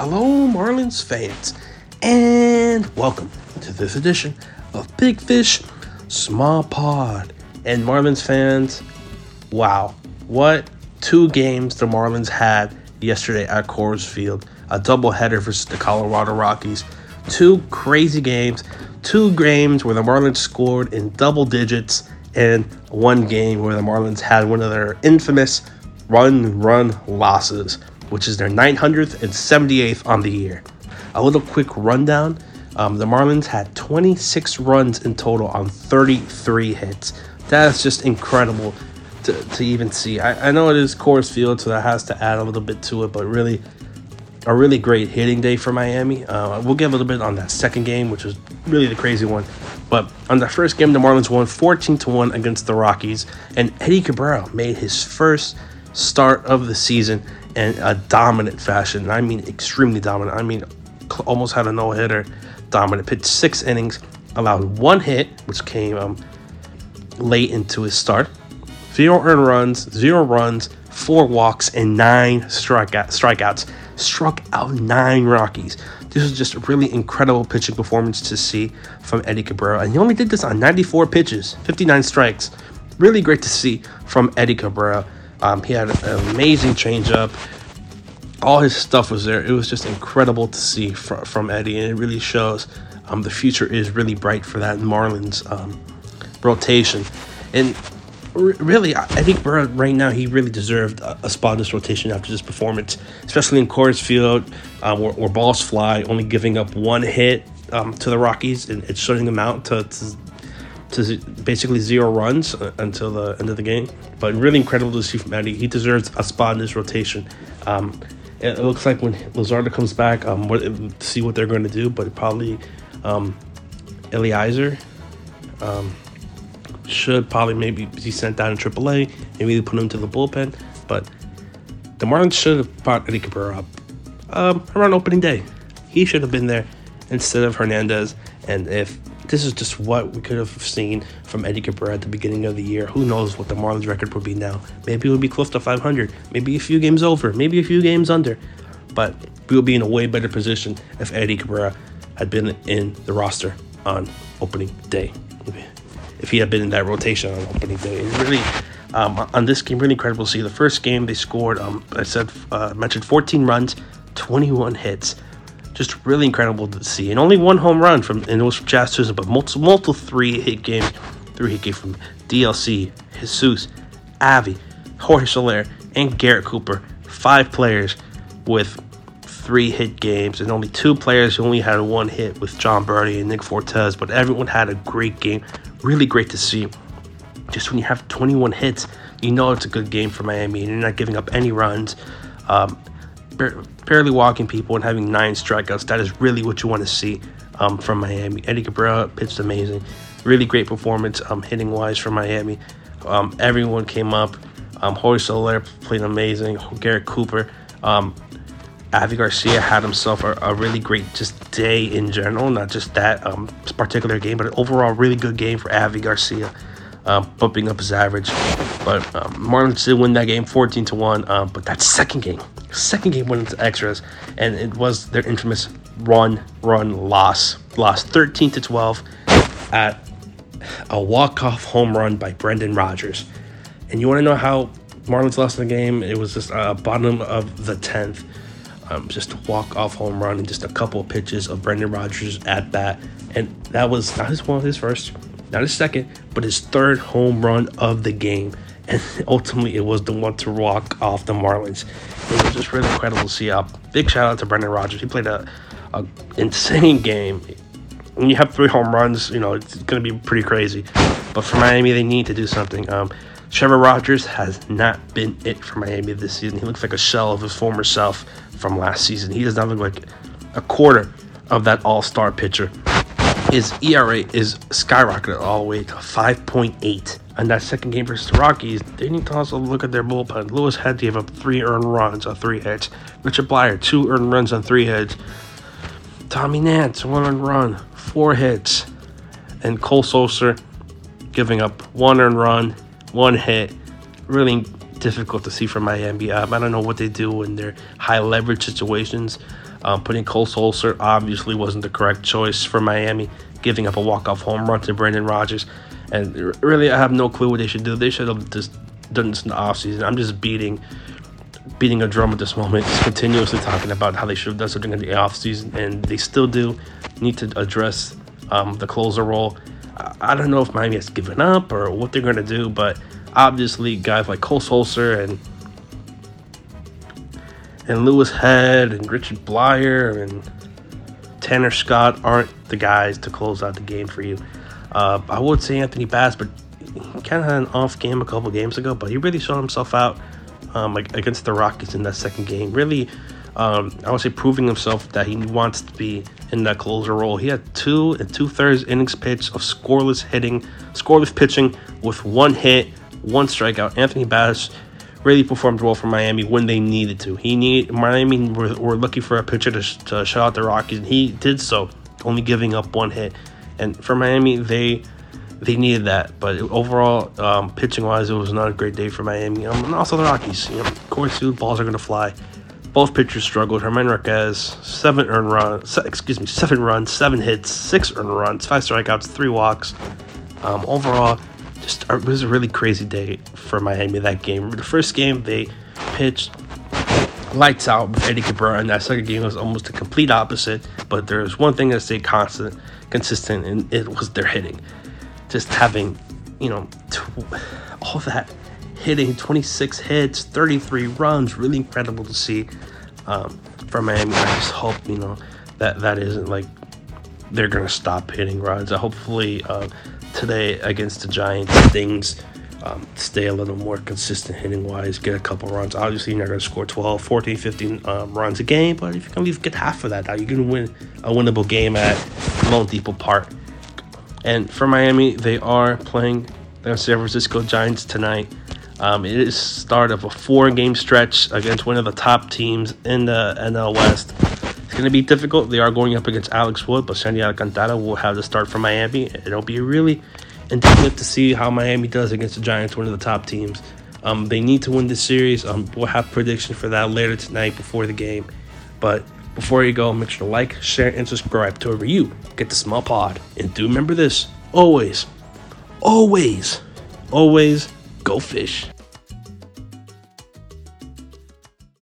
Hello, Marlins fans, and welcome to this edition of Big Fish Small Pod. And Marlins fans, wow, what 2 games the Marlins had yesterday at Coors Field. A doubleheader versus the Colorado Rockies. 2 crazy games. 2 games where the Marlins scored in double digits, and 1 game where the Marlins had one of their infamous run losses, which is their 900th and 78th on the year. A little quick rundown. The Marlins had 26 runs in total on 33 hits. That's just incredible to even see. I know it is Coors Field, so that has to add a little bit to it, but really, a really great hitting day for Miami. We'll get a little bit on that second game, which was really the crazy one. But on the first game, the Marlins won 14-1 against the Rockies, and Eddie Cabrera made his first start of the season in a dominant fashion. I mean, extremely dominant. I mean, almost had a no-hitter. Dominant. Pitched 6 innings, allowed 1 hit, which came late into his start. 0 earned runs, 0 runs, 4 walks, and 9 strikeouts. Struck out 9 Rockies. This was just a really incredible pitching performance to see from Eddie Cabrera. And he only did this on 94 pitches, 59 strikes. Really great to see from Eddie Cabrera. He had an amazing changeup. All his stuff was there. It was just incredible to see from Eddie. And it really shows the future is really bright for that Marlins rotation. And really, Eddie Cabrera right now, he really deserved a spot in this rotation after this performance, especially in Coors Field where balls fly, only giving up 1 hit to the Rockies and shutting them out to basically 0 runs until the end of the game. But really incredible to see from Eddie. He deserves a spot in this rotation. It looks like when Luzardo comes back, we'll see what they're going to do, but probably Eliezer should probably maybe be sent down in AAA. Maybe they put him to the bullpen. But the Marlins should have brought Eddie Cabrera up around opening day. He should have been there instead of Hernandez. And if this is just what we could have seen from Eddie Cabrera at the beginning of the year, who knows what the Marlins record would be now. Maybe it would be close to 500. Maybe a few games over. Maybe a few games under. But we would be in a way better position if Eddie Cabrera had been in the roster on opening day. If he had been in that rotation on opening day. And really, on this game, really incredible to see. The first game, they scored, I mentioned 14 runs, 21 hits. Just really incredible to see. And only 1 home run, and it was from Jazz Chisholm, but multiple 3-hit games. 3-hit game from DLC, Jesus, Avi, Jorge Soler, and Garrett Cooper. 5 players with 3-hit games, and only 2 players who only had 1 hit with Jon Berti and Nick Fortes, but everyone had a great game. Really great to see. Just when you have 21 hits, you know it's a good game for Miami, and you're not giving up any runs, barely walking people, and having 9 strikeouts. That is really what you want to see from Miami. Eddie Cabrera pitched amazing. Really great performance hitting-wise for Miami. Everyone came up. Jorge Soler played amazing. Garrett Cooper. Avi Garcia had himself a really great just day in general, not just that particular game, but an overall really good game for Avi Garcia, bumping up his average. But Marlins did win that game 14-1, but that second game went into extras, and it was their infamous run loss. Lost 13-12 at a walk-off home run by Brendan Rodgers. And you want to know how Marlins lost the game? It was just bottom of the 10th. Just a walk-off home run and just a couple of pitches of Brendan Rodgers at bat. And that was not his one, his first, not his second, but his 3rd home run of the game. And ultimately, it was the one to walk off the Marlins. It was just really incredible to see. Big shout-out to Brendan Rodgers. He played a insane game. When you have 3 home runs, you know, it's going to be pretty crazy. But for Miami, they need to do something. Trevor Rogers has not been it for Miami this season. He looks like a shell of his former self from last season. He does not look like a quarter of that all-star pitcher. His ERA is skyrocketed all the way to 5.8. And that second game versus the Rockies, they need to also look at their bullpen. Lewis Head gave up 3 earned runs on 3 hits. Richard Blyer, 2 earned runs on 3 hits. Tommy Nance, 1 earned run, 4 hits. And Cole Sulser giving up 1 earned run. 1 hit, really difficult to see for Miami. I don't know what they do in their high leverage situations. Putting Cole Sulser obviously wasn't the correct choice for Miami, giving up a walk-off home run to Brendan Rodgers. And really, I have no clue what they should do. They should have just done this in the offseason. I'm just beating a drum at this moment, just continuously talking about how they should have done something in the offseason, and they still do need to address the closer role. I don't know if Miami has given up or what they're going to do, but obviously guys like Cole Sulser and Lewis Head and Richard Blyer and Tanner Scott aren't the guys to close out the game for you. I would say Anthony Bass, but he kind of had an off game a couple games ago, but he really showed himself out against the Rockets in that second game. Really, I would say proving himself that he wants to be in that closer role. He had 2 2/3 innings pitch of scoreless pitching with one hit, one strikeout. Anthony Bass really performed well for Miami when they needed to. Miami were looking for a pitcher to shut out the Rockies, and he did so, only giving up one hit. And for Miami, they needed that. But overall, pitching-wise, it was not a great day for Miami. And also the Rockies. Of course, the balls are going to fly. Both pitchers struggled. Herman Riquelme, 7 runs, 7 hits, 6 earned runs, 5 strikeouts, 3 walks. Overall, it was a really crazy day for Miami that game. The first game, they pitched lights out with Eddie Cabrera, and that second game was almost the complete opposite. But there's one thing that stayed consistent, and it was their hitting. Just having, all that hitting, 26 hits, 33 runs, really incredible to see from Miami. I just hope, that isn't like they're going to stop hitting runs. Hopefully today against the Giants, things stay a little more consistent hitting-wise, get a couple runs. Obviously, you're not going to score 12, 14, 15 runs a game, but if you can get half of that out, you can win a winnable game at loanDepot Park. And for Miami, they are playing the San Francisco Giants tonight. It is start of a 4-game stretch against one of the top teams in the NL West. It's going to be difficult. They are going up against Alex Wood, but Sandy Alcantara will have the start for Miami. It'll be really indicative to see how Miami does against the Giants, one of the top teams. They need to win this series. We'll have prediction for that later tonight before the game. But before you go, make sure to like, share, and subscribe to wherever you get the small pod. And do remember this, always, always, always go fish.